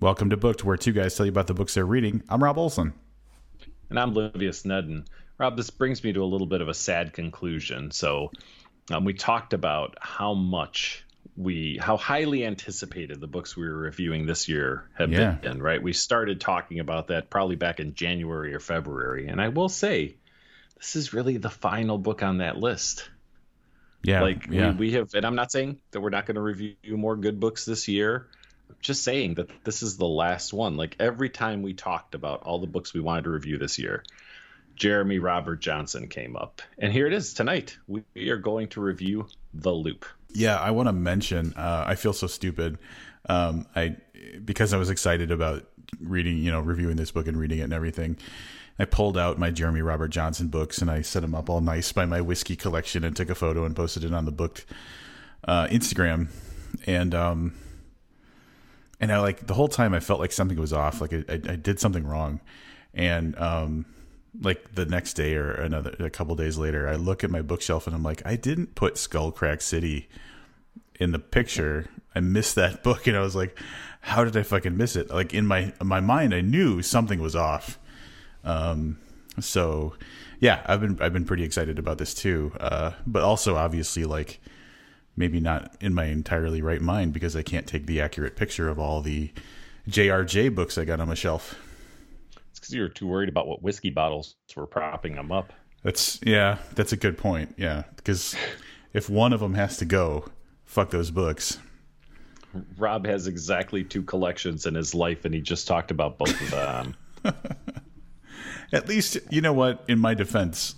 Welcome to Booked, where two guys tell you about the books they're reading. I'm Rob Olson. And I'm Livia Snedden. Rob, this brings me to a little bit of a sad conclusion. So we talked about how highly anticipated the books we were reviewing this year have been, right? We started talking about that probably back in January or February. And I will say, this is really the final book on that list. Yeah. We have, and I'm not saying that we're not going to review more good books this year. I'm just saying that this is the last one. Like every time we talked about all the books we wanted to review this year, Jeremy Robert Johnson came up. And here it is tonight. We are going to review The Loop. Yeah, I want to mention, I feel so stupid. Because I was excited about reading, reviewing this book and reading it and everything. I pulled out my Jeremy Robert Johnson books and I set them up all nice by my whiskey collection and took a photo and posted it on the Booked Instagram. And I the whole time I felt like something was off. Like I did something wrong. And, the next day or a couple days later, I look at my bookshelf and I'm like, I didn't put Skullcrack City in the picture. I missed that book. And I was like, how did I fucking miss it? Like in my mind, I knew something was off. So yeah, I've been pretty excited about this too. But also obviously maybe not in my entirely right mind because I can't take the accurate picture of all the JRJ books I got on my shelf. Because you were too worried about what whiskey bottles were propping them up. That's a good point. Yeah, because if one of them has to go, fuck those books. Rob has exactly two collections in his life, and he just talked about both of them. At least, you know what? In my defense,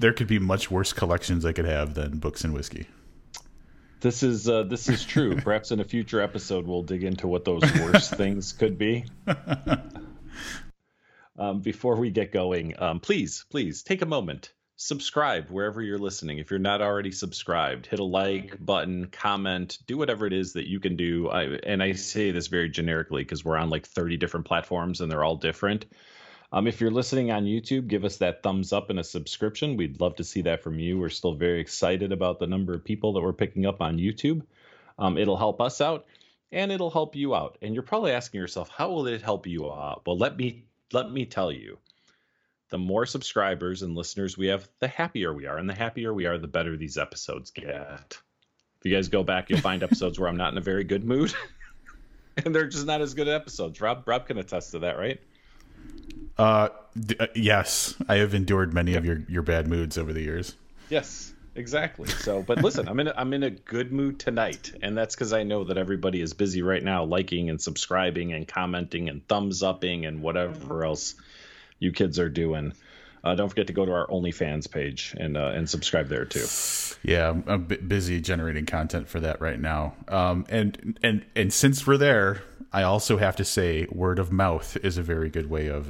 there could be much worse collections I could have than books and whiskey. This is true. Perhaps in a future episode, we'll dig into what those worst things could be. Before we get going, please take a moment, subscribe wherever you're listening. If you're not already subscribed, hit a like button, comment, do whatever it is that you can do. I say this very generically because we're on 30 different platforms and they're all different. If you're listening on YouTube, give us that thumbs up and a subscription. We'd love to see that from you. We're still very excited about the number of people that we're picking up on YouTube. It'll help us out and it'll help you out. And you're probably asking yourself, how will it help you out? Well, let me tell you, the more subscribers and listeners we have, the happier we are. And the happier we are, the better these episodes get. If you guys go back, you'll find episodes where I'm not in a very good mood. And they're just not as good episodes. Rob can attest to that, right? Yes. I have endured many of your bad moods over the years. Yes, exactly. So, but listen, I'm in a good mood tonight. And that's because I know that everybody is busy right now liking and subscribing and commenting and thumbs upping and whatever else you kids are doing. Don't forget to go to our OnlyFans page and subscribe there too. Yeah, I'm busy generating content for that right now. And since we're there, I also have to say word of mouth is a very good way of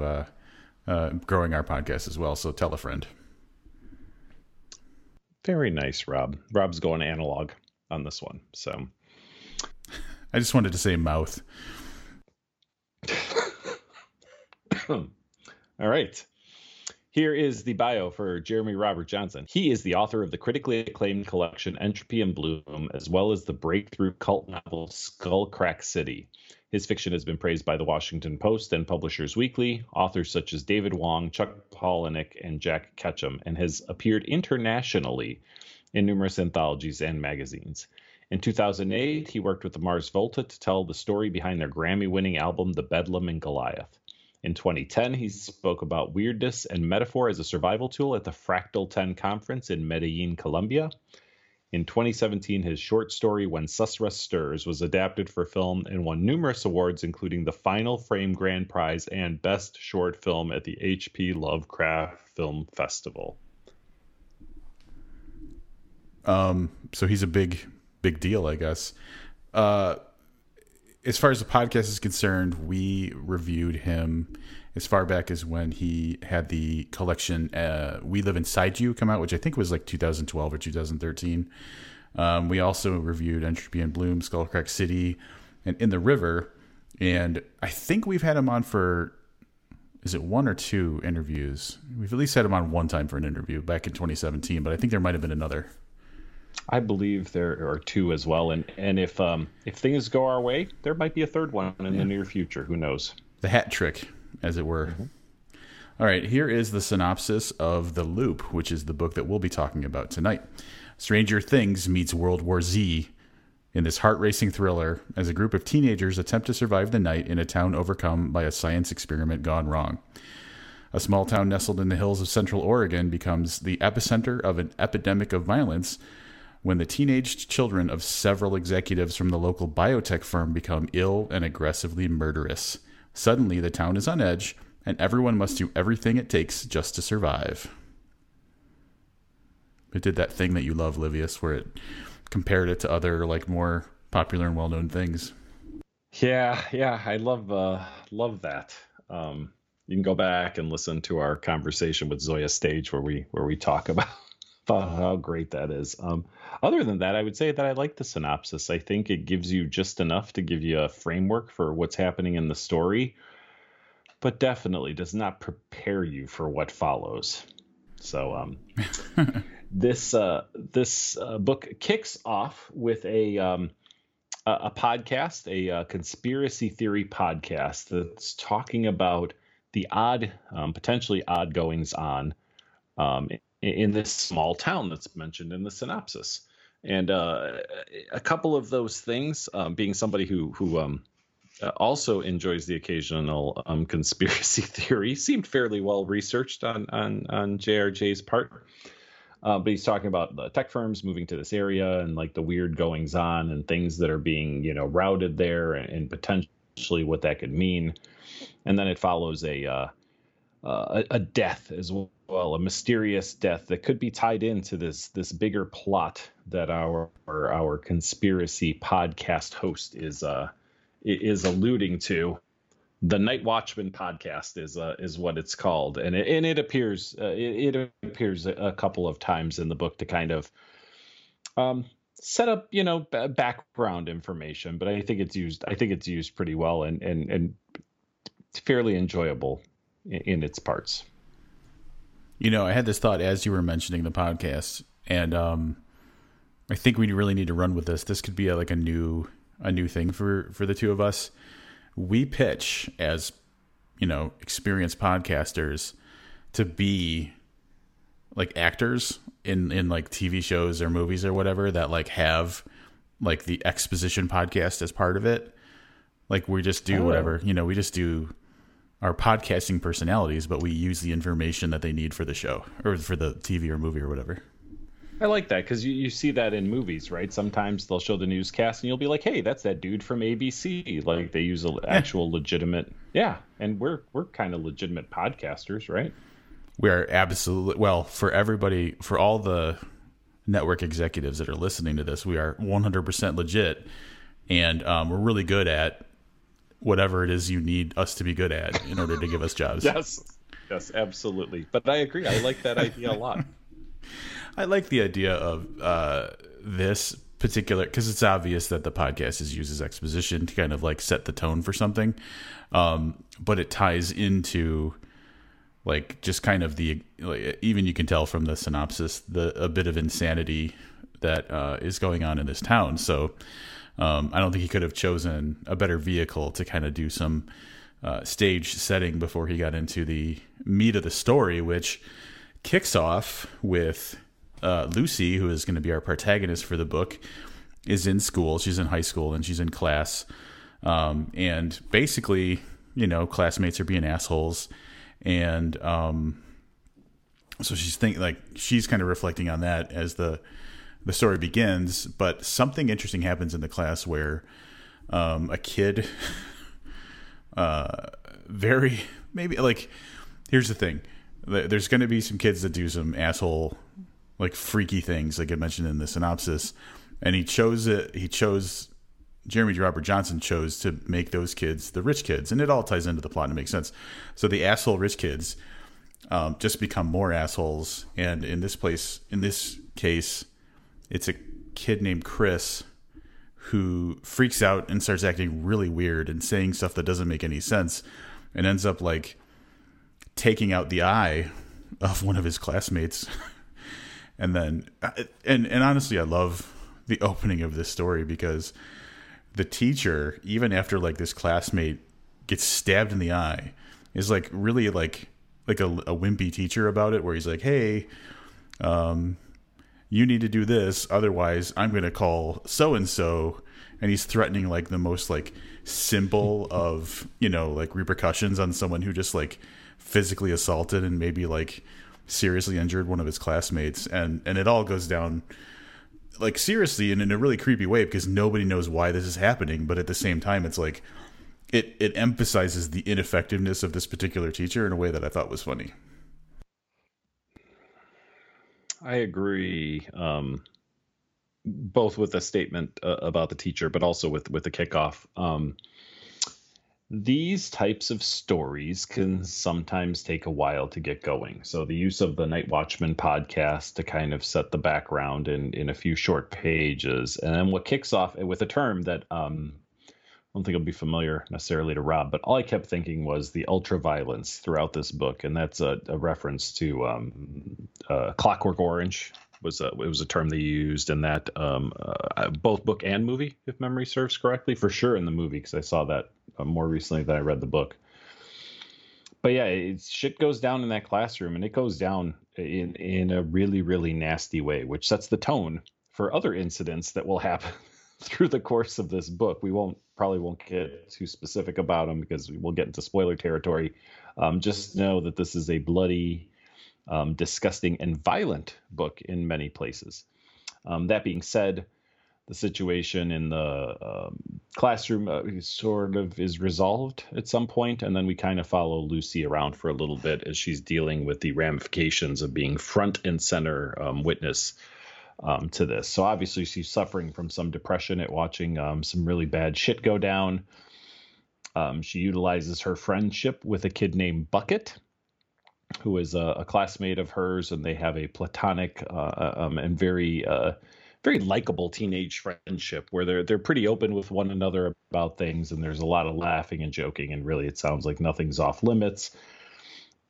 growing our podcast as well. So tell a friend. Very nice, Rob. Rob's going analog on this one. So I just wanted to say mouth. All right. Here is the bio for Jeremy Robert Johnson. He is the author of the critically acclaimed collection Entropy and Bloom, as well as the breakthrough cult novel Skullcrack City. His fiction has been praised by The Washington Post and Publishers Weekly, authors such as David Wong, Chuck Palahniuk, and Jack Ketchum, and has appeared internationally in numerous anthologies and magazines. In 2008, he worked with the Mars Volta to tell the story behind their Grammy-winning album The Bedlam in Goliath. In 2010, he spoke about weirdness and metaphor as a survival tool at the Fractal 10 Conference in Medellin, Colombia. In 2017, his short story, When Susurrus Stirs, was adapted for film and won numerous awards, including the Final Frame Grand Prize and Best Short Film at the H.P. Lovecraft Film Festival. So he's a big deal, I guess. As far as the podcast is concerned, we reviewed him as far back as when he had the collection We Live Inside You come out, which I think was 2012 or 2013. We also reviewed Entropy and Bloom, Skullcrack City, and In the River. And I think we've had him on for, is it one or two interviews? We've at least had him on one time for an interview back in 2017, but I think there might have been another. I believe there are two as well. And if things go our way, there might be a third one in the near future. Who knows? The hat trick, as it were. Mm-hmm. All right, here is the synopsis of The Loop, which is the book that we'll be talking about tonight. Stranger Things meets World War Z in this heart-racing thriller as a group of teenagers attempt to survive the night in a town overcome by a science experiment gone wrong. A small town nestled in the hills of central Oregon becomes the epicenter of an epidemic of violence when the teenage children of several executives from the local biotech firm become ill and aggressively murderous. Suddenly, the town is on edge, and everyone must do everything it takes just to survive. It did that thing that you love, Livius, where it compared it to other, like, more popular and well-known things. Yeah, I love that. You can go back and listen to our conversation with Zoya Stage where we talk about how great that is. Other than that, I would say that I like the synopsis. I think it gives you just enough to give you a framework for what's happening in the story, but definitely does not prepare you for what follows. So this book kicks off with a podcast, a conspiracy theory podcast that's talking about the odd, potentially odd goings on in this small town that's mentioned in the synopsis. And a couple of those things, being somebody who also enjoys the occasional conspiracy theory, seemed fairly well researched on JRJ's part. But he's talking about the tech firms moving to this area and like the weird goings on and things that are being, routed there and potentially what that could mean. And then it follows a death as well, a mysterious death that could be tied into this bigger plot that our conspiracy podcast host is alluding to. The Night Watchman podcast is what it's called, and it appears a couple of times in the book to kind of set up background information, but I think it's used pretty well and fairly enjoyable in its parts. I had this thought as you were mentioning the podcast, and I think we really need to run with this. This could be like a new thing for the two of us. We pitch as, experienced podcasters to be like actors in like TV shows or movies or whatever that like have like the exposition podcast as part of it. Like we just do whatever, we just do our podcasting personalities, but we use the information that they need for the show or for the TV or movie or whatever. I like that because you see that in movies, right? Sometimes they'll show the newscast and you'll be like, hey, that's that dude from ABC. Like they use an actual legitimate. Yeah. And we're kind of legitimate podcasters, right? We are absolutely. Well, for everybody, for all the network executives that are listening to this, we are 100% legit. And we're really good at whatever it is you need us to be good at in order to give us jobs. Yes, absolutely. But I agree. I like that idea a lot. I like the idea of this particular, because it's obvious that the podcast is used as exposition to kind of like set the tone for something. But it ties into like just kind of the, like, even you can tell from the synopsis, a bit of insanity that is going on in this town. So I don't think he could have chosen a better vehicle to kind of do some stage setting before he got into the meat of the story, which kicks off with Lucy, who is going to be our protagonist for the book, is in school. She's in high school and she's in class. And basically, classmates are being assholes. And so she's thinking, like, she's kind of reflecting on that as the story begins. But something interesting happens in the class where a kid, very, maybe, like, here's the thing. There's going to be some kids that do some asshole, like freaky things, like I mentioned in the synopsis. And Jeremy Robert Johnson chose to make those kids the rich kids. And it all ties into the plot and it makes sense. So the asshole rich kids just become more assholes. And in this case, it's a kid named Chris who freaks out and starts acting really weird and saying stuff that doesn't make any sense and ends up like taking out the eye of one of his classmates And then, and honestly, I love the opening of this story because the teacher, even after like this classmate gets stabbed in the eye, is like really like a wimpy teacher about it, where he's like, hey, you need to do this, otherwise I'm going to call so-and-so. And he's threatening like the most like simple of, you know, like repercussions on someone who just like physically assaulted and maybe like seriously injured one of his classmates. And it all goes down like seriously and in a really creepy way because nobody knows why this is happening. But at the same time, it's like it emphasizes the ineffectiveness of this particular teacher in a way that I thought was funny. I agree. Both with the statement about the teacher, but also with the kickoff. These types of stories can sometimes take a while to get going. So the use of the Night Watchman podcast to kind of set the background in a few short pages. And then what kicks off with a term that I don't think will be familiar necessarily to Rob, but all I kept thinking was the ultraviolence throughout this book. And that's a reference to Clockwork Orange. It was a term they used in that both book and movie, if memory serves correctly, for sure in the movie, because I saw that more recently than I read the book. But yeah, shit goes down in that classroom, and it goes down in a really, really nasty way, which sets the tone for other incidents that will happen through the course of this book. We probably won't get too specific about them because we'll get into spoiler territory. Just know that this is a bloody, disgusting and violent book in many places. That being said, the situation in the classroom sort of is resolved at some point, and then we kind of follow Lucy around for a little bit as she's dealing with the ramifications of being front and center witness to this. So obviously she's suffering from some depression at watching some really bad shit go down. She utilizes her friendship with a kid named Bucket, who is a classmate of hers, and they have a platonic and very likable teenage friendship where they're pretty open with one another about things, and there's a lot of laughing and joking, and really it sounds like nothing's off limits.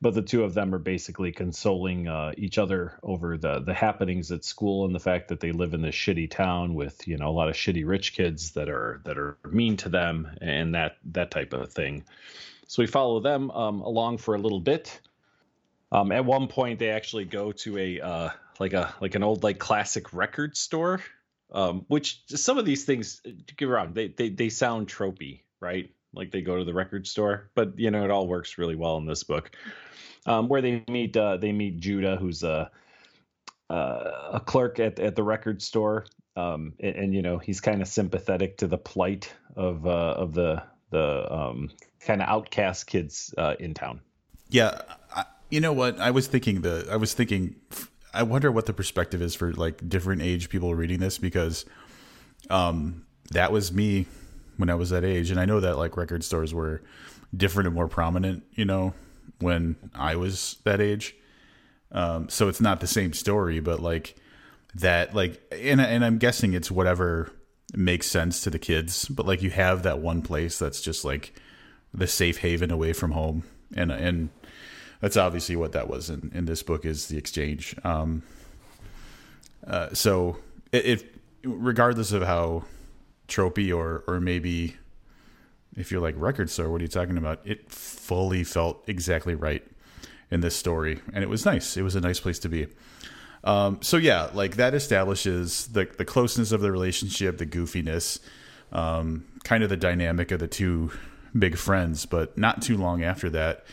But the two of them are basically consoling each other over the happenings at school and the fact that they live in this shitty town with, you know, a lot of shitty rich kids that are mean to them and that type of thing. So we follow them along for a little bit. At one point, they actually go to an old classic record store, which some of these things, don't get me wrong, they sound tropey, right? Like they go to the record store, but you know it all works really well in this book, where they meet Judah, who's a clerk at the record store, and you know he's kind of sympathetic to the plight of the kind of outcast kids in town. Yeah. You know what? I was thinking, I wonder what the perspective is for like different age people reading this, because that was me when I was that age. And I know that like record stores were different and more prominent, you know, when I was that age. So it's not the same story, but like that, like, and I'm guessing it's whatever makes sense to the kids, but like you have that one place that's just like the safe haven away from home. And that's obviously what that was in this book, is the exchange. So if regardless of how tropey or maybe if you're like record store, what are you talking about? It fully felt exactly right in this story. And it was nice. It was a nice place to be. So yeah, like that establishes the closeness of the relationship, the goofiness, kind of the dynamic of the two big friends, but not too long after that,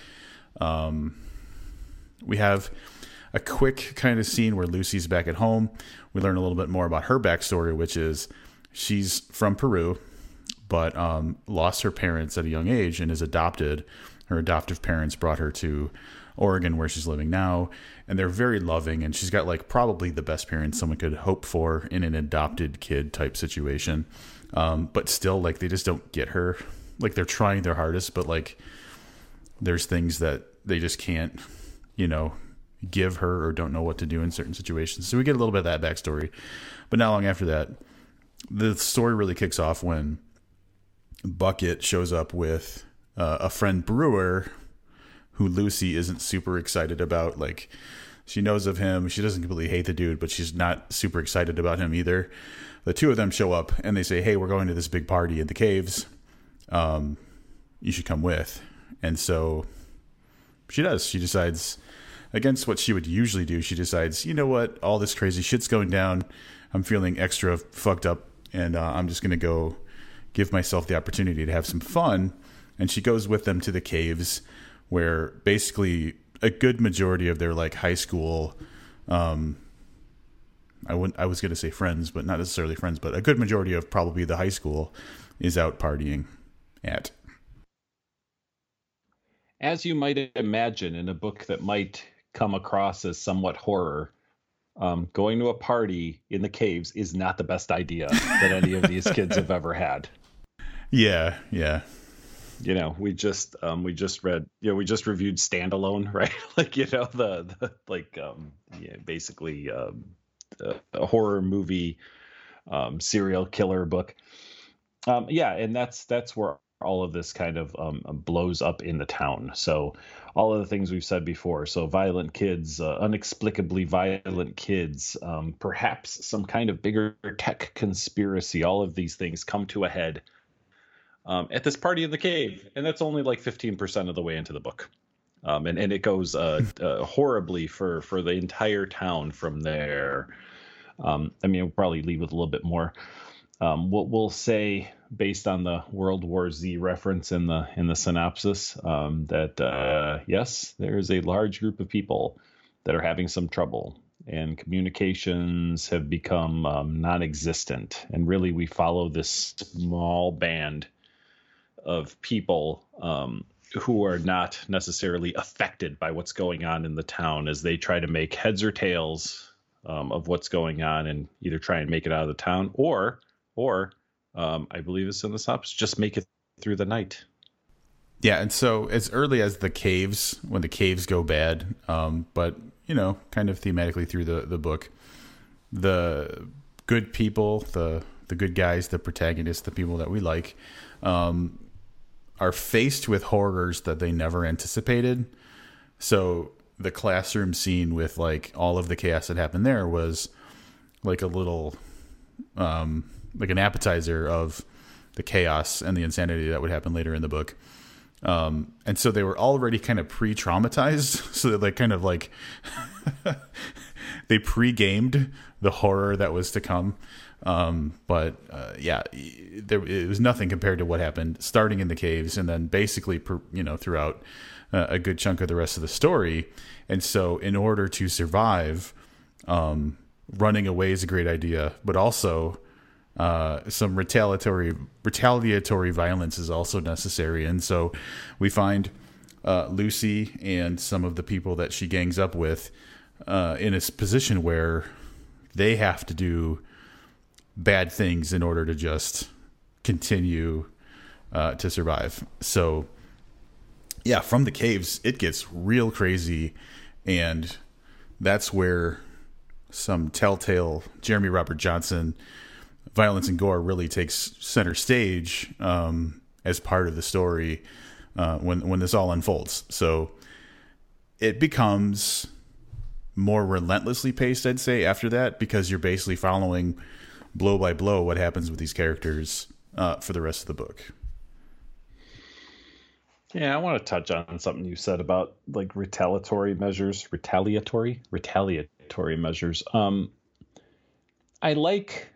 we have a quick kind of scene where Lucy's back at home. We learn a little bit more about her backstory, which is she's from Peru, but lost her parents at a young age and is adopted. Her adoptive parents brought her to Oregon, where she's living now, and they're very loving. And she's got like probably the best parents someone could hope for in an adopted kid type situation. But still, like they just don't get her. Like they're trying their hardest, but like there's things that they just can't, you know, give her or don't know what to do in certain situations. So we get a little bit of that backstory. But not long after that, the story really kicks off when Bucket shows up with a friend Brewer, who Lucy isn't super excited about, like She knows of him. She doesn't completely hate the dude, but she's not super excited about him either. The two of them show up and they say, hey, we're going to this big party in the caves. You should come with. And so she does. She decides, against what she would usually do, she decides, you know what? All this crazy shit's going down. I'm feeling extra fucked up, and I'm just going to go give myself the opportunity to have some fun. And she goes with them to the caves, where basically a good majority of their like high school, I was going to say friends, but not necessarily friends, but a good majority of probably the high school is out partying at. As you might imagine in a book that might come across as somewhat horror, going to a party in the caves is not the best idea that any of these kids have ever had. Yeah, yeah. You know, we just reviewed Standalone, right? Like, you know, the horror movie, serial killer book. And that's where all of this kind of blows up in the town. So all of the things we've said before. So violent kids, inexplicably violent kids, perhaps some kind of bigger tech conspiracy. All of these things come to a head at this party in the cave. And that's only like 15% of the way into the book. And it goes horribly for the entire town from there. We'll probably leave with a little bit more. What we'll say, based on the World War Z reference in the synopsis, that yes, there is a large group of people that are having some trouble, and communications have become non-existent. And really, we follow this small band of people who are not necessarily affected by what's going on in the town as they try to make heads or tails of what's going on, and either try and make it out of the town or I believe it's in the stops, just make it through the night. Yeah. And so as early as when the caves go bad, but, you know, kind of thematically through the book, the good people, the good guys, the protagonists, the people that we like, are faced with horrors that they never anticipated. So the classroom scene with like all of the chaos that happened there was like a little, like an appetizer of the chaos and the insanity that would happen later in the book. And so they were already kind of pre-traumatized. So they kind of like they pre-gamed the horror that was to come. It was nothing compared to what happened starting in the caves and then basically, throughout a good chunk of the rest of the story. And so in order to survive, running away is a great idea, but also, some retaliatory violence is also necessary. And so we find Lucy and some of the people that she gangs up with in a position where they have to do bad things in order to just continue to survive. So, yeah, from the caves, it gets real crazy. And that's where some telltale Jeremy Robert Johnson violence and gore really takes center stage as part of the story when this all unfolds. So it becomes more relentlessly paced, I'd say, after that, because you're basically following blow by blow what happens with these characters for the rest of the book. Yeah, I want to touch on something you said about like retaliatory measures. I like...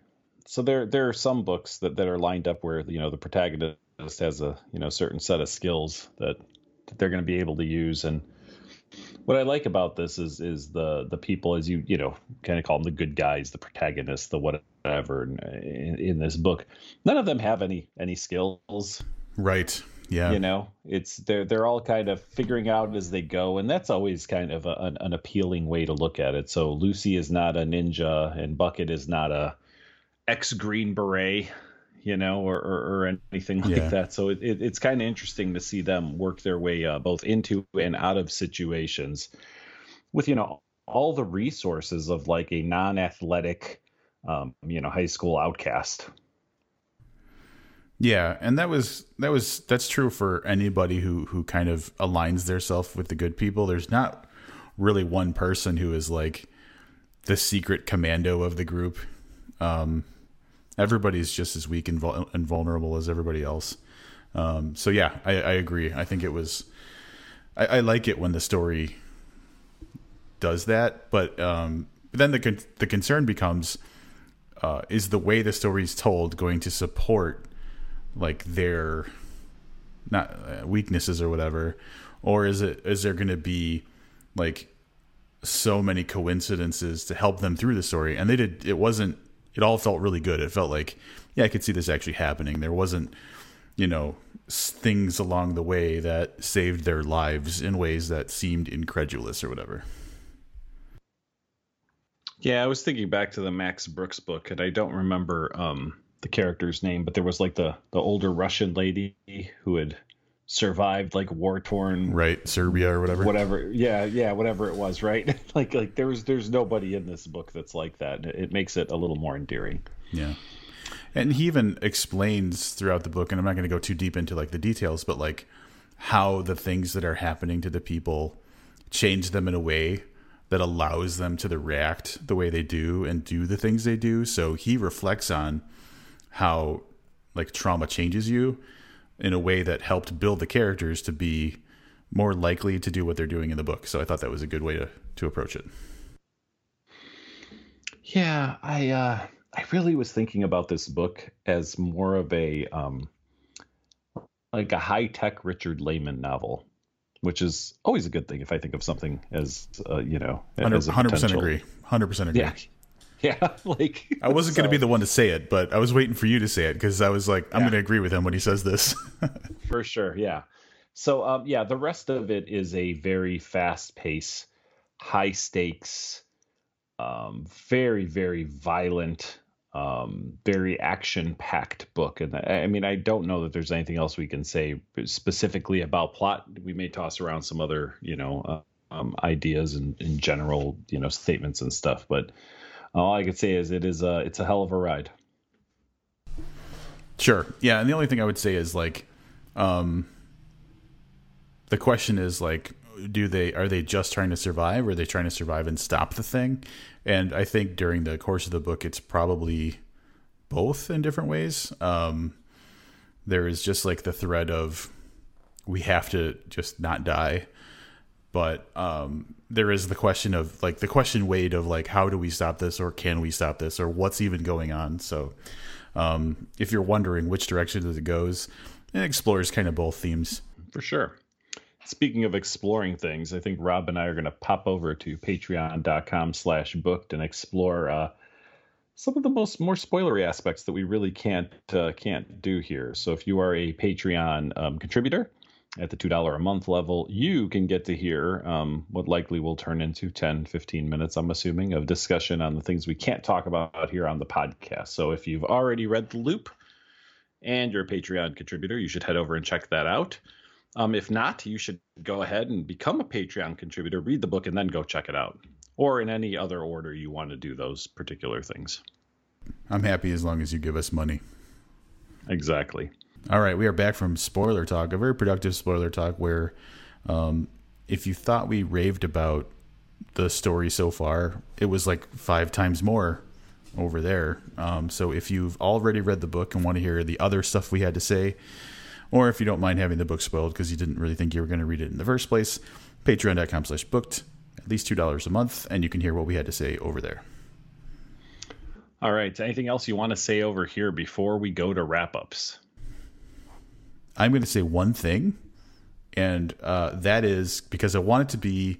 So there are some books that are lined up where, you know, the protagonist has a, you know, certain set of skills that they're going to be able to use. And what I like about this is the people, as you know, kind of call them the good guys, the protagonists, the whatever in this book. None of them have any skills. Right. Yeah. You know, it's they're all kind of figuring out as they go. And that's always kind of an appealing way to look at it. So Lucy is not a ninja and Bucket is not a ex-Green Beret, you know, or anything like that. So it's kind of interesting to see them work their way both into and out of situations with, you know, all the resources of like a non-athletic, high school outcast. Yeah. And that's true for anybody who kind of aligns theirself with the good people. There's not really one person who is like the secret commando of the group. Everybody's just as weak and vulnerable as everybody else. So yeah, I agree. I think it was, I like it when the story does that, but then the concern becomes, is the way the story is told going to support like their weaknesses or whatever, or is there going to be like so many coincidences to help them through the story? And they did. It all felt really good. It felt like, yeah, I could see this actually happening. There wasn't, things along the way that saved their lives in ways that seemed incredulous or whatever. Yeah, I was thinking back to the Max Brooks book, and I don't remember the character's name, but there was like the older Russian lady who had survived like war-torn, right, Serbia or whatever. Yeah, whatever it was, right? like there's nobody in this book that's like that. It makes it a little more endearing. Yeah. And he even explains throughout the book, and I'm not going to go too deep into like the details, but like how the things that are happening to the people change them in a way that allows them to react the way they do and do the things they do. So he reflects on how like trauma changes you in a way that helped build the characters to be more likely to do what they're doing in the book. So I thought that was a good way to approach it. Yeah, I really was thinking about this book as more of a like a high-tech Richard Layman novel, which is always a good thing if I think of something as, 100% agree. 100% agree. Yeah. Like I wasn't going to be the one to say it, but I was waiting for you to say it because I was like, I'm going to agree with him when he says this. For sure. Yeah. So, the rest of it is a very fast pace, high stakes, very, very violent, very action-packed book. And I mean, I don't know that there's anything else we can say specifically about plot. We may toss around some other, ideas and general, statements and stuff. But all I could say is it's a hell of a ride. Sure. Yeah. And the only thing I would say is like, the question is like, are they just trying to survive, or are they trying to survive and stop the thing? And I think during the course of the book, it's probably both in different ways. There is just like the thread of we have to just not die. But there is the question of like the question weight of like, how do we stop this, or can we stop this, or what's even going on? So if you're wondering which direction it goes, it explores kind of both themes. For sure. Speaking of exploring things, I think Rob and I are going to pop over to patreon.com/booked and explore some of the more spoilery aspects that we really can't do here. So if you are a Patreon contributor at the $2 a month level, you can get to hear what likely will turn into 10, 15 minutes, I'm assuming, of discussion on the things we can't talk about here on the podcast. So if you've already read The Loop and you're a Patreon contributor, you should head over and check that out. If not, you should go ahead and become a Patreon contributor, read the book, and then go check it out, or in any other order you want to do those particular things. I'm happy as long as you give us money. Exactly. All right. We are back from spoiler talk, a very productive spoiler talk where if you thought we raved about the story so far, it was like 5 times more over there. So if you've already read the book and want to hear the other stuff we had to say, or if you don't mind having the book spoiled because you didn't really think you were going to read it in the first place, patreon.com/booked, at least $2 a month, and you can hear what we had to say over there. All right. Anything else you want to say over here before we go to wrap-ups? I'm going to say one thing, and that is, because I want it to be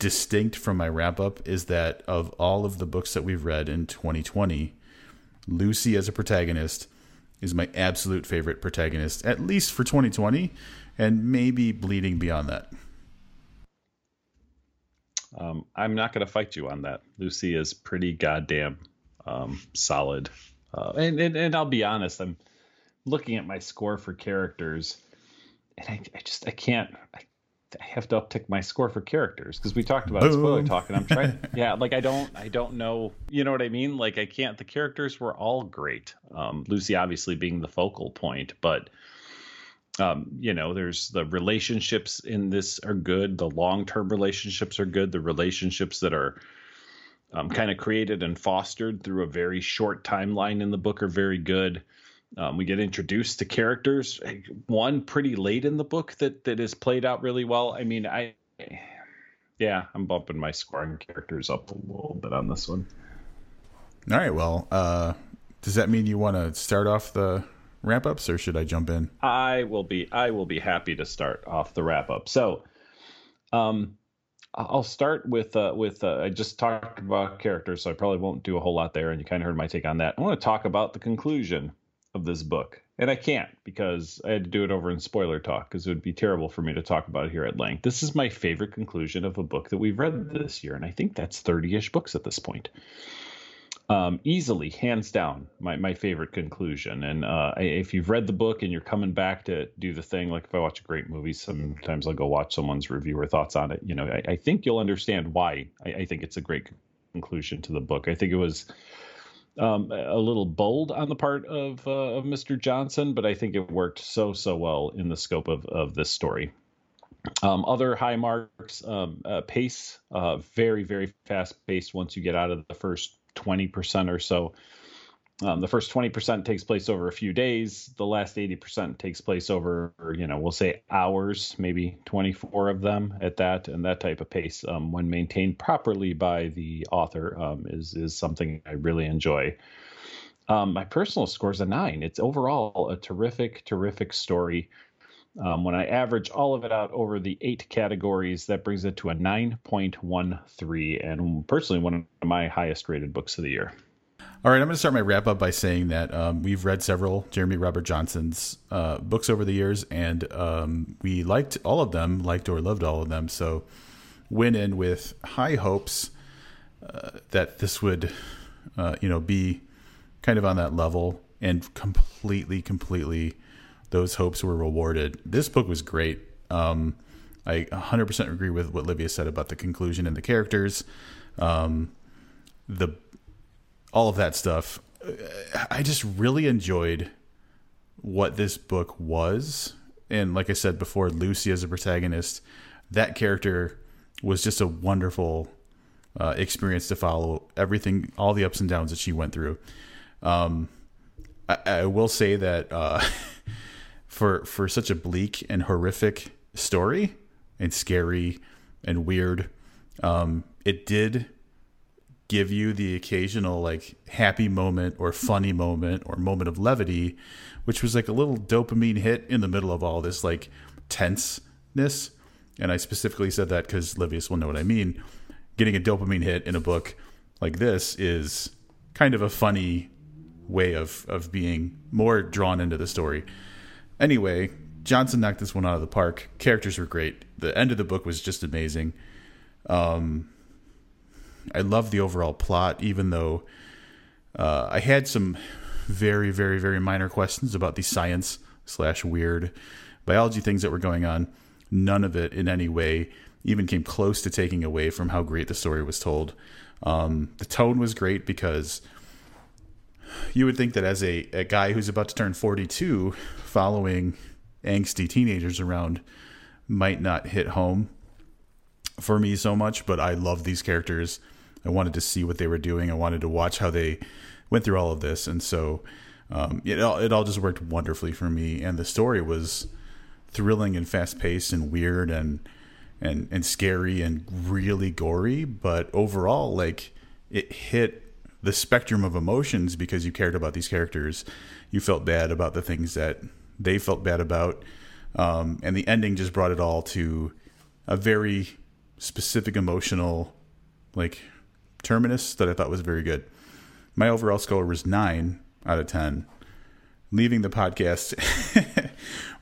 distinct from my wrap-up, is that of all of the books that we've read in 2020, Lucy as a protagonist is my absolute favorite protagonist, at least for 2020, and maybe bleeding beyond that. I'm not going to fight you on that. Lucy is pretty goddamn solid. And I'll be honest, I'm looking at my score for characters, and I have to uptick my score for characters because we talked about spoiler talk, and I'm trying. Yeah, like I don't know. You know what I mean? Like I can't. The characters were all great. Lucy obviously being the focal point, but You know, there's the relationships in this are good. The long-term relationships are good. The relationships that are kind of created and fostered through a very short timeline in the book are very good. We get introduced to characters, one pretty late in the book that is played out really well. I mean, I'm bumping my scoring characters up a little bit on this one. All right. Well, does that mean you want to start off the wrap ups or should I jump in? I will be happy to start off the wrap up. So, I'll start with I just talked about characters, so I probably won't do a whole lot there. And you kind of heard my take on that. I want to talk about the conclusion of this book. And I can't because I had to do it over in spoiler talk because it would be terrible for me to talk about it here at length. This is my favorite conclusion of a book that we've read this year. And I think that's 30-ish books at this point. Easily, hands down, my favorite conclusion. And if you've read the book and you're coming back to do the thing, like if I watch a great movie, sometimes I'll go watch someone's review or thoughts on it. You know, I think you'll understand why I think it's a great conclusion to the book. I think it was a little bold on the part of Mr. Johnson, but I think it worked so well in the scope of this story. Other high marks, pace, very, very fast paced once you get out of the first 20% or so. The first 20% takes place over a few days. The last 80% takes place over, we'll say hours, maybe 24 of them at that. And that type of pace, when maintained properly by the author, is something I really enjoy. My personal score is a 9. It's overall a terrific, terrific story. When I average all of it out over the 8 categories, that brings it to a 9.13, and personally one of my highest rated books of the year. All right, I'm going to start my wrap up by saying that we've read several Jeremy Robert Johnson's books over the years, and we liked all of them, liked or loved all of them. So went in with high hopes that this would, be kind of on that level, and completely. Those hopes were rewarded. This book was great. I 100% agree with what Livia said about the conclusion and the characters, all of that stuff. I just really enjoyed what this book was. And like I said before, Lucy as a protagonist, that character was just a wonderful experience to follow. Everything, all the ups and downs that she went through. I will say that... For such a bleak and horrific story and scary and weird, it did give you the occasional like happy moment or funny moment or moment of levity, which was like a little dopamine hit in the middle of all this like tenseness. And I specifically said that because Livius will know what I mean. Getting a dopamine hit in a book like this is kind of a funny way of being more drawn into the story. Anyway, Johnson knocked this one out of the park. Characters were great. The end of the book was just amazing. I love the overall plot, even though I had some very, very, very minor questions about the science/weird biology things that were going on. None of it in any way even came close to taking away from how great the story was told. The tone was great because... you would think that as a guy who's about to turn 42, following angsty teenagers around might not hit home for me so much, but I love these characters. I wanted to see what they were doing. I wanted to watch how they went through all of this. And so it all just worked wonderfully for me. And the story was thrilling and fast paced and weird and scary and really gory. But overall, like it hit the spectrum of emotions because you cared about these characters. You felt bad about the things that they felt bad about. And the ending just brought it all to a very specific emotional, like, terminus that I thought was very good. My overall score was 9 out of 10, leaving the podcast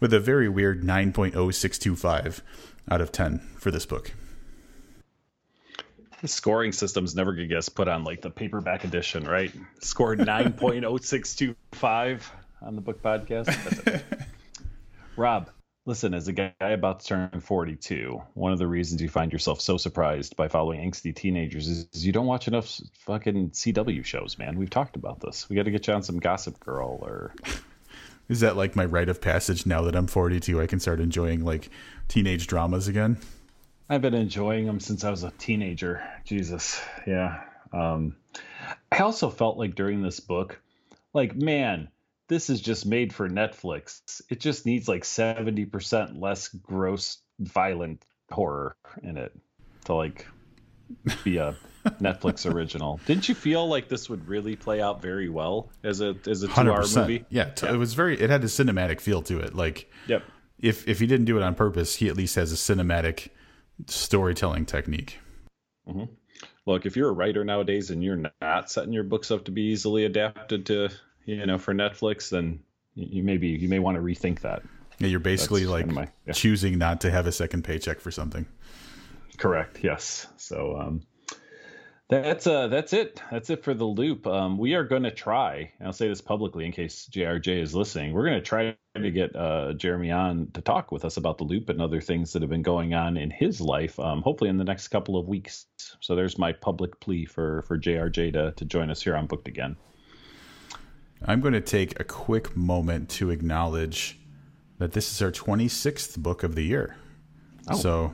with a very weird 9.0625 out of 10 for this book. The scoring system's never going to get us put on like the paperback edition, right? Scored 9.0625 on the book podcast. That's it. Rob, listen, as a guy about to turn 42, one of the reasons you find yourself so surprised by following angsty teenagers is you don't watch enough fucking CW shows, man. We've talked about this. We got to get you on some Gossip Girl or Is that like my rite of passage? Now that I'm 42, I can start enjoying like teenage dramas again. I've been enjoying them since I was a teenager. Jesus. Yeah. I also felt like during this book, like, man, this is just made for Netflix. It just needs like 70% less gross, violent horror in it to like be a Netflix original. Didn't you feel like this would really play out very well as a 2-hour movie? Yeah, yeah. It was it had a cinematic feel to it. Like, yep. If he didn't do it on purpose, he at least has a cinematic storytelling technique. Mm-hmm. Look, if you're a writer nowadays and you're not setting your books up to be easily adapted to, for Netflix, then you may want to rethink that. Yeah, you're basically choosing not to have a second paycheck for something. Correct. Yes. So, that's it. That's it for The Loop. We are going to try, and I'll say this publicly in case JRJ is listening, we're going to try to get Jeremy on to talk with us about The Loop and other things that have been going on in his life, hopefully in the next couple of weeks. So there's my public plea for JRJ to join us here on Booked Again. I'm going to take a quick moment to acknowledge that this is our 26th book of the year. Oh. So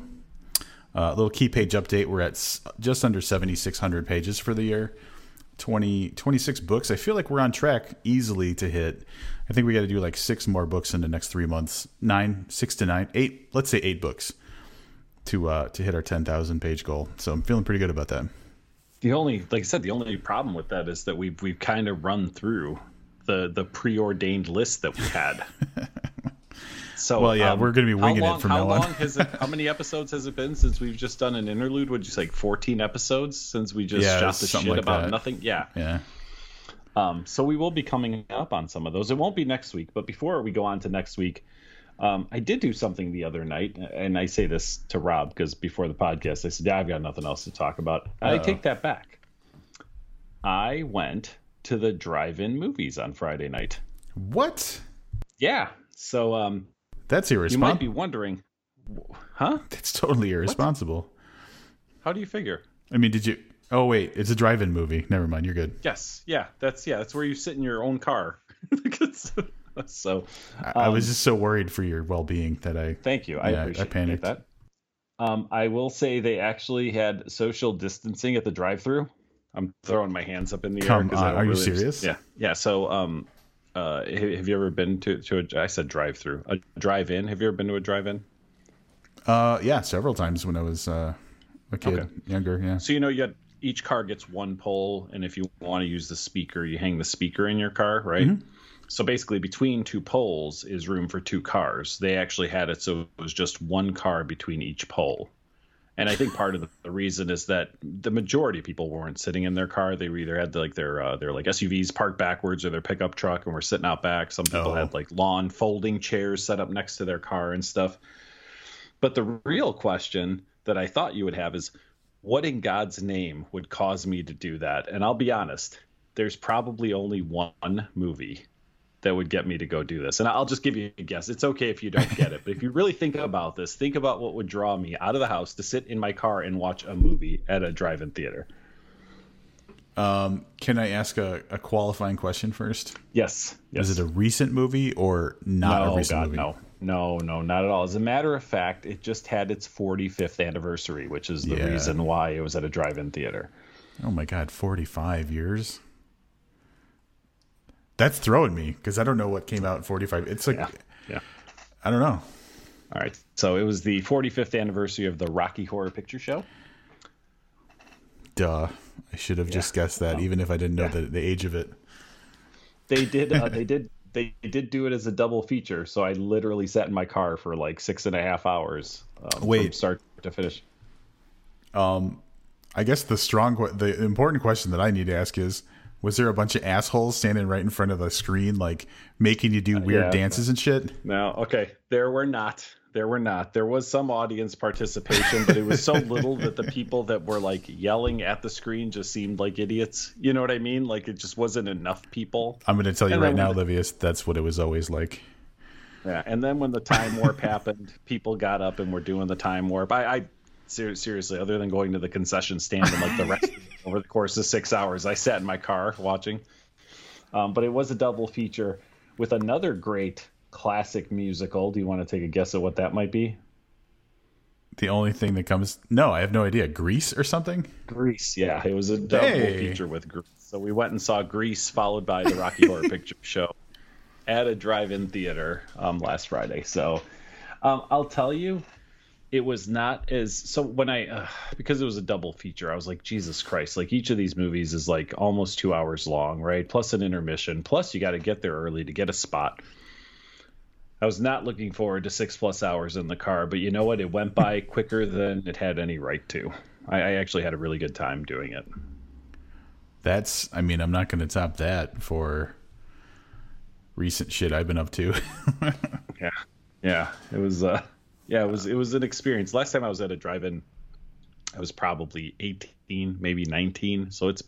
a little key page update. We're at just under 7,600 pages for the year. 26 books. I feel like we're on track easily to hit. I think we got to do like 6 more books in the next 3 months. 8. Let's say 8 books to hit our 10,000 page goal. So I'm feeling pretty good about that. The only problem with that is that we've kind of run through the preordained list that we had. So, well, yeah, we're going to be winging it from now on. How many episodes has it been since we've just done an interlude? Would you say 14 episodes since we just shot the shit about nothing? Yeah. Yeah. So we will be coming up on some of those. It won't be next week, but before we go on to next week, I did do something the other night, and I say this to Rob because before the podcast, I said, I've got nothing else to talk about. Uh-oh. I take that back. I went to the drive-in movies on Friday night. What? Yeah. So, that's irresponsible. You might be wondering, huh? That's totally irresponsible. What? How do you figure? I mean, did you? Oh wait, it's a drive-in movie. Never mind, you're good. Yes, that's where you sit in your own car. So, I was just so worried for your well-being that I. Thank you. I panicked. That. I will say they actually had social distancing at the drive-through. I'm throwing my hands up in the air. Come on, are you serious? Yeah, yeah. So, have you ever been to a drive-in? Have you ever been to a drive-in? Yeah, several times when I was a kid, younger. Yeah. So you had each car gets one pole, and if you want to use the speaker, you hang the speaker in your car, right? Mm-hmm. So basically, between 2 poles is room for 2 cars. They actually had it so it was just one car between each pole. And I think part of the reason is that the majority of people weren't sitting in their car. They either had like their SUVs parked backwards or their pickup truck and were sitting out back. Some people had like lawn folding chairs set up next to their car and stuff. But the real question that I thought you would have is, what in God's name would cause me to do that? And I'll be honest, there's probably only one movie that would get me to go do this. And I'll just give you a guess. It's okay if you don't get it. But if you really think about this, think about what would draw me out of the house to sit in my car and watch a movie at a drive-in theater. Can I ask a qualifying question first? Yes. Is it a recent movie or not movie? No, not at all. As a matter of fact, it just had its 45th anniversary, which is the reason why it was at a drive-in theater. Oh my God, 45 years? That's throwing me because I don't know what came out in 45. It's like, I don't know. All right. So it was the 45th anniversary of the Rocky Horror Picture Show. Duh. I should have just guessed that, even if I didn't know the age of it. They did. They did do it as a double feature. So I literally sat in my car for like 6.5 hours. From start to finish. I guess the important question that I need to ask is, was there a bunch of assholes standing right in front of the screen, like making you do weird dances and shit? No. Okay. There were not. There was some audience participation, but it was so little that the people that were like yelling at the screen just seemed like idiots. You know what I mean? Like it just wasn't enough people. I'm going to tell you right now, Livius, that's what it was always like. Yeah. And then when the time warp happened, people got up and were doing the time warp. I seriously, other than going to the concession stand and like the rest over the course of 6 hours, I sat in my car watching. But it was a double feature. with another great classic musical. Do you want to take a guess at what that might be? The only thing that comes... No, I have no idea. Grease or something? Grease, yeah. It was a double feature with Grease. So we went and saw Grease followed by the Rocky Horror Picture Show at a drive-in theater last Friday. So I'll tell you, it was not as... So when I... because it was a double feature, I was like, Jesus Christ. Like, each of these movies is like almost 2 hours long, right? Plus an intermission. Plus you got to get there early to get a spot. I was not looking forward to 6+ hours in the car, but you know what? It went by quicker than it had any right to. I actually had a really good time doing it. That's, I mean, I'm not going to top that for recent shit I've been up to. Yeah. Yeah. It was, it was an experience. Last time I was at a drive-in, I was probably 18, maybe 19. So it's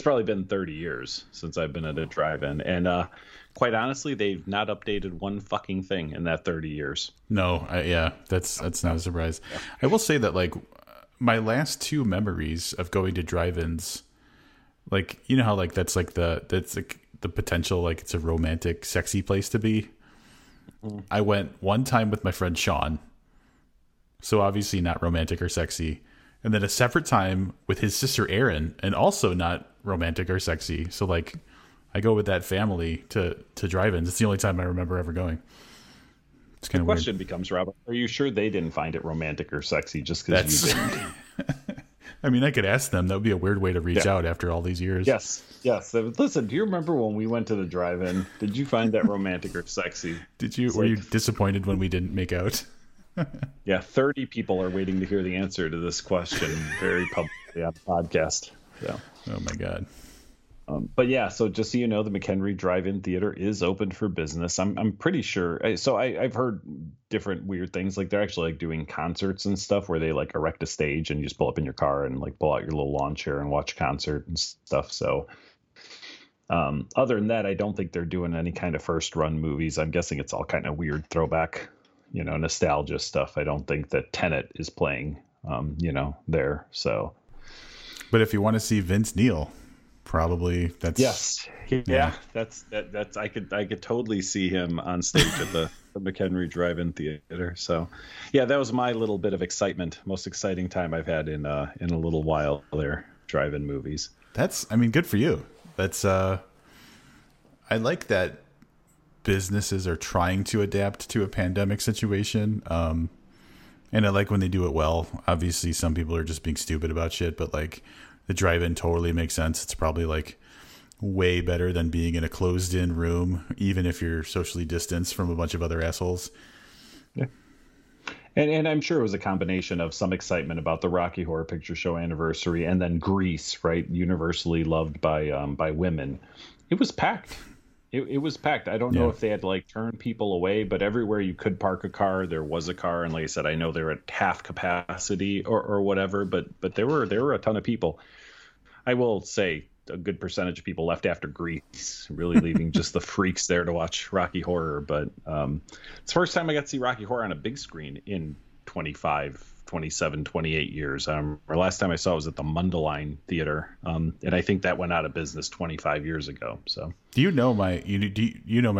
probably been 30 years since I've been at a drive-in. And, quite honestly, they've not updated one fucking thing in that 30 years. No, that's not a surprise. Yeah. I will say that, like, my last two memories of going to drive-ins, like, you know how, like, that's the potential, like, it's a romantic, sexy place to be. Mm-hmm. I went one time with my friend Sean, so obviously not romantic or sexy, and then a separate time with his sister Erin, and also not romantic or sexy. So, like, I go with that family to drive-ins. It's the only time I remember ever going. It's kind of weird. The question becomes, Robert, are you sure they didn't find it romantic or sexy just because you didn't? I mean, I could ask them. That would be a weird way to reach out after all these years. Yes. Listen, do you remember when we went to the drive-in? Did you find that romantic or sexy? Were you disappointed when we didn't make out? Yeah, 30 people are waiting to hear the answer to this question very publicly on the podcast. So. Oh, my God. But yeah, so just so you know, the McHenry Drive-In Theater is open for business. I'm pretty sure. So I've heard different weird things. Like, they're actually like doing concerts and stuff where they like erect a stage and you just pull up in your car and like pull out your little lawn chair and watch a concert and stuff. So other than that, I don't think they're doing any kind of first run movies. I'm guessing it's all kind of weird throwback, you know, nostalgia stuff. I don't think that Tenet is playing, you know, there. So, but if you want to see Vince Neil. Probably that's that's I could totally see him on stage at the McHenry Drive-In Theater. So yeah, that was my little bit of excitement. Most exciting time I've had in a little while there, drive-in movies. That's, I mean, good for you. That's I like that businesses are trying to adapt to a pandemic situation. And I like when they do it well. Obviously some people are just being stupid about shit, but like the drive-in totally makes sense. It's probably like way better than being in a closed-in room, even if you're socially distanced from a bunch of other assholes. Yeah. And I'm sure it was a combination of some excitement about the Rocky Horror Picture Show anniversary and then Grease, right? Universally loved by women. It was packed. It was packed. I don't know if they had to like turn people away, but everywhere you could park a car, there was a car. And like I said, I know they're at half capacity or whatever, but there were a ton of people. I will say a good percentage of people left after Grease, really leaving just the freaks there to watch Rocky Horror. But it's the first time I got to see Rocky Horror on a big screen in 25, 27, 28 years. Or last time I saw it was at the Mundelein Theater. And I think that went out of business 25 years ago. So do you know my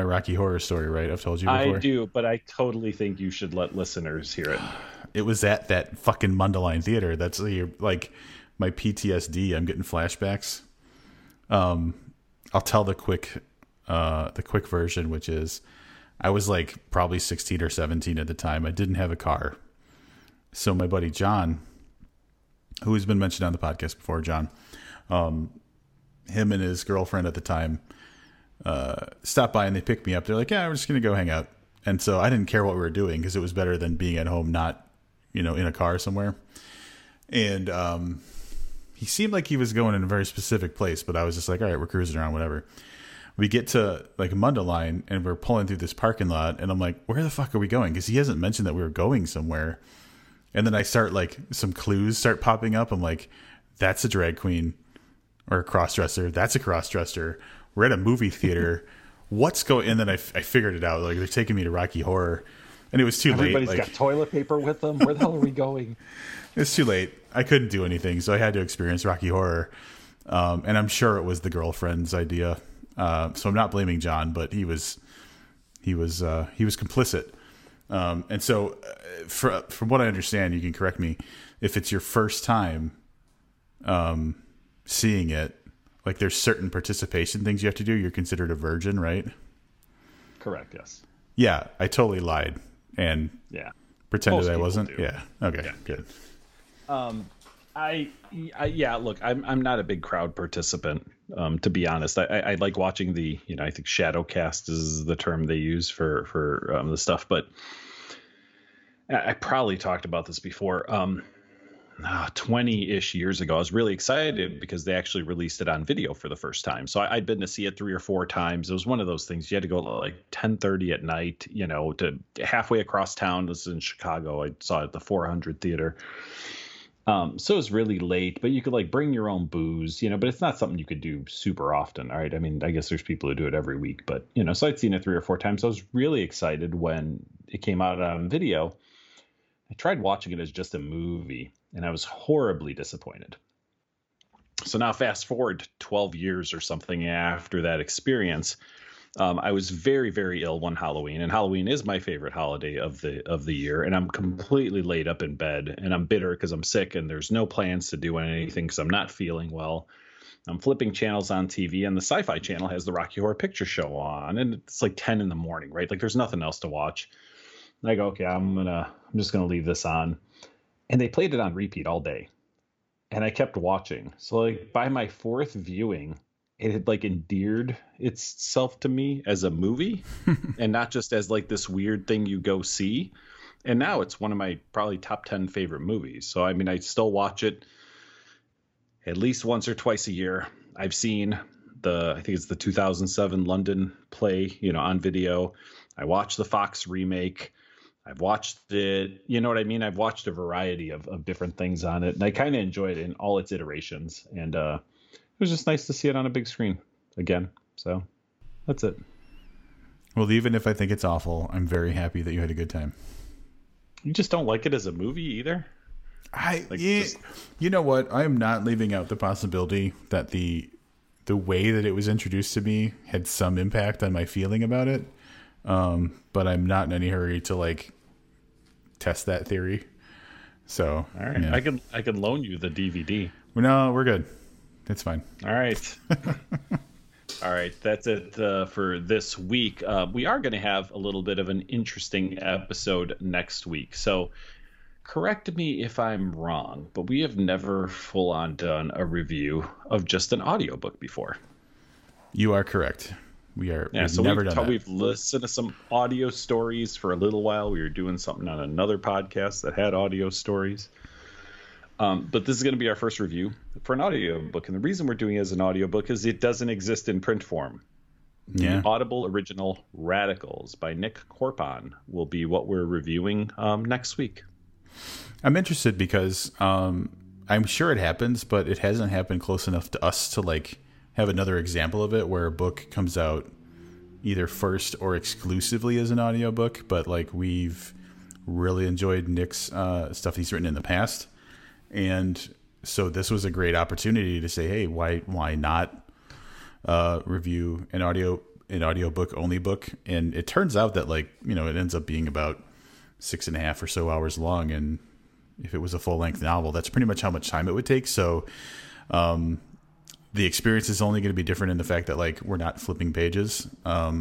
Rocky Horror story, right? I've told you before. I do, but I totally think you should let listeners hear it. It was at that fucking Mundelein Theater. That's like my PTSD. I'm getting flashbacks. I'll tell the quick version, which is I was like probably 16 or 17 at the time. I didn't have a car. So my buddy John, who has been mentioned on the podcast before, John, him and his girlfriend at the time stopped by and they picked me up. They're like, yeah, we're just going to go hang out. And so I didn't care what we were doing because it was better than being at home, not, you know, in a car somewhere. And he seemed like he was going in a very specific place, but I was just like, all right, we're cruising around, whatever. We get to like Mundelein and we're pulling through this parking lot and I'm like, where the fuck are we going? Because he hasn't mentioned that we were going somewhere. And then I start like some clues start popping up. I'm like, that's a drag queen or a crossdresser. That's a crossdresser. We're at a movie theater. What's going? And then I figured it out. Like they're taking me to Rocky Horror, and it was too late. Everybody's got toilet paper with them. Where the hell are we going? It's too late. I couldn't do anything, so I had to experience Rocky Horror. And I'm sure it was the girlfriend's idea. So I'm not blaming John, but he was complicit. And so from what I understand, you can correct me if it's your first time seeing it, like there's certain participation things you have to do. You're considered a virgin, right? Correct. Yes. Yeah. I totally lied and pretended I wasn't. Do. Yeah. Okay. Yeah. Good. Look, I'm not a big crowd participant. To be honest, I like watching the, I think shadow cast is the term they use for the stuff, but I probably talked about this before. 20 ish years ago, I was really excited because they actually released it on video for the first time. So I'd been to see it 3 or 4 times. It was one of those things you had to go like 10:30 at night, to halfway across town. This is in Chicago. I saw it at the 400 Theater. So it was really late, but you could like bring your own booze, but it's not something you could do super often. All right. I mean, I guess there's people who do it every week, but so I'd seen it 3 or 4 times. So I was really excited when it came out on video. I tried watching it as just a movie and I was horribly disappointed. So now fast forward 12 years or something after that experience, I was very, very ill one Halloween, and Halloween is my favorite holiday of the year. And I'm completely laid up in bed, and I'm bitter because I'm sick, and there's no plans to do anything because I'm not feeling well. I'm flipping channels on TV, and the Sci-Fi Channel has the Rocky Horror Picture Show on, and it's like 10 in the morning, right? Like there's nothing else to watch. And I go, okay, I'm just gonna leave this on, and they played it on repeat all day, and I kept watching. So like by my 4th viewing, it had like endeared itself to me as a movie and not just as like this weird thing you go see. And now it's one of my probably top 10 favorite movies. So, I mean, I still watch it at least once or twice a year. I've seen I think it's the 2007 London play, on video. I watched the Fox remake. I've watched it. You know what I mean? I've watched a variety of different things on it, and I kind of enjoy it in all its iterations. And, it was just nice to see it on a big screen again. So that's it. Well, even if I think it's awful, I'm very happy that you had a good time. You just don't like it as a movie either? You know what? I am not leaving out the possibility that the way that it was introduced to me had some impact on my feeling about it. But I'm not in any hurry to like test that theory. So, all right. Yeah. I can loan you the DVD. No, we're good. It's fine. All right. All right. That's it for this week. We are going to have a little bit of an interesting episode next week. So correct me if I'm wrong, but we have never full on done a review of just an audiobook before. You are correct. We've never done that. We've listened to some audio stories for a little while. We were doing something on another podcast that had audio stories. But this is going to be our first review for an audiobook. And the reason we're doing it as an audiobook is it doesn't exist in print form. Yeah. The Audible original Radicals by Nick Korpon will be what we're reviewing next week. I'm interested because I'm sure it happens, but it hasn't happened close enough to us to like have another example of it where a book comes out either first or exclusively as an audiobook. But like we've really enjoyed Nick's stuff he's written in the past. And so this was a great opportunity to say, hey, why not review an audiobook only book? And it turns out that like, it ends up being about 6.5 or so hours long. And if it was a full length novel, that's pretty much how much time it would take. So the experience is only going to be different in the fact that like we're not flipping pages. But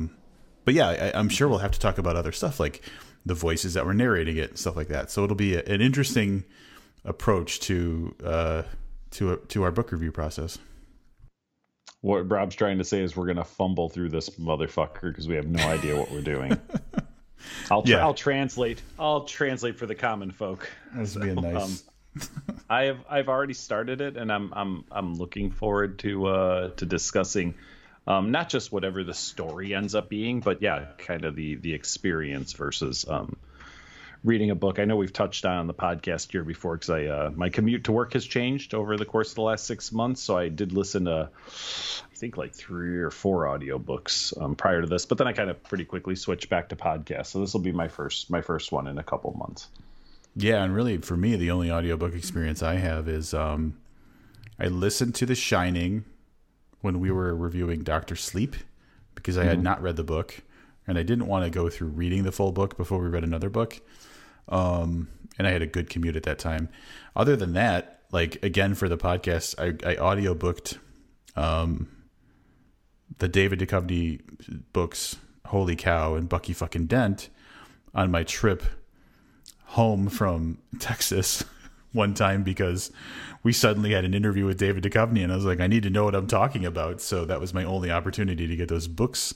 yeah, I'm sure we'll have to talk about other stuff like the voices that were narrating it and stuff like that. So it'll be an interesting approach to our book review process. What Rob's trying to say is we're gonna fumble through this motherfucker because we have no idea what we're doing. I'll translate for the common folk. This would be nice. I've already started it, and I'm looking forward to discussing not just whatever the story ends up being, but yeah, kind of the experience versus reading a book. I know we've touched on the podcast here before because my commute to work has changed over the course of the last 6 months. So I did listen to, I think, like 3 or 4 audiobooks prior to this, but then I kind of pretty quickly switched back to podcasts. So this will be my first one in a couple months. Yeah. And really for me, the only audiobook experience I have is I listened to The Shining when we were reviewing Dr. Sleep, because I had not read the book and I didn't want to go through reading the full book before we read another book. And I had a good commute at that time. Other than that, like, again, for the podcast, I audiobooked the David Duchovny books, Holy Cow and Bucky fucking Dent, on my trip home from Texas one time, because we suddenly had an interview with David Duchovny and I was like, I need to know what I'm talking about. So that was my only opportunity to get those books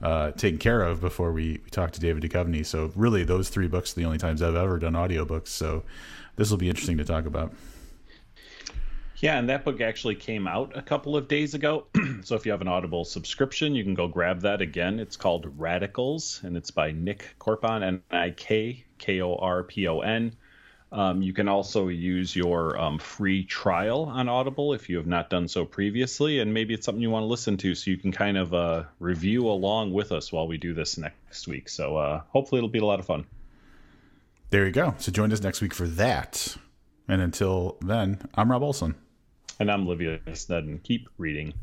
taken care of before we talked to David Duchovny. So really those three books are the only times I've ever done audiobooks. So this will be interesting to talk about. Yeah, and that book actually came out a couple of days ago. So if you have an Audible subscription, you can go grab that again. It's called Radicals, and it's by Nick Korpon, N-I-K-K-O-R-P-O-N. You can also use your free trial on Audible if you have not done so previously, and maybe it's something you want to listen to, so you can kind of review along with us while we do this next week. So hopefully it'll be a lot of fun. There you go. So join us next week for that. And until then, I'm Rob Olson. And I'm Livia Snedden. Keep reading.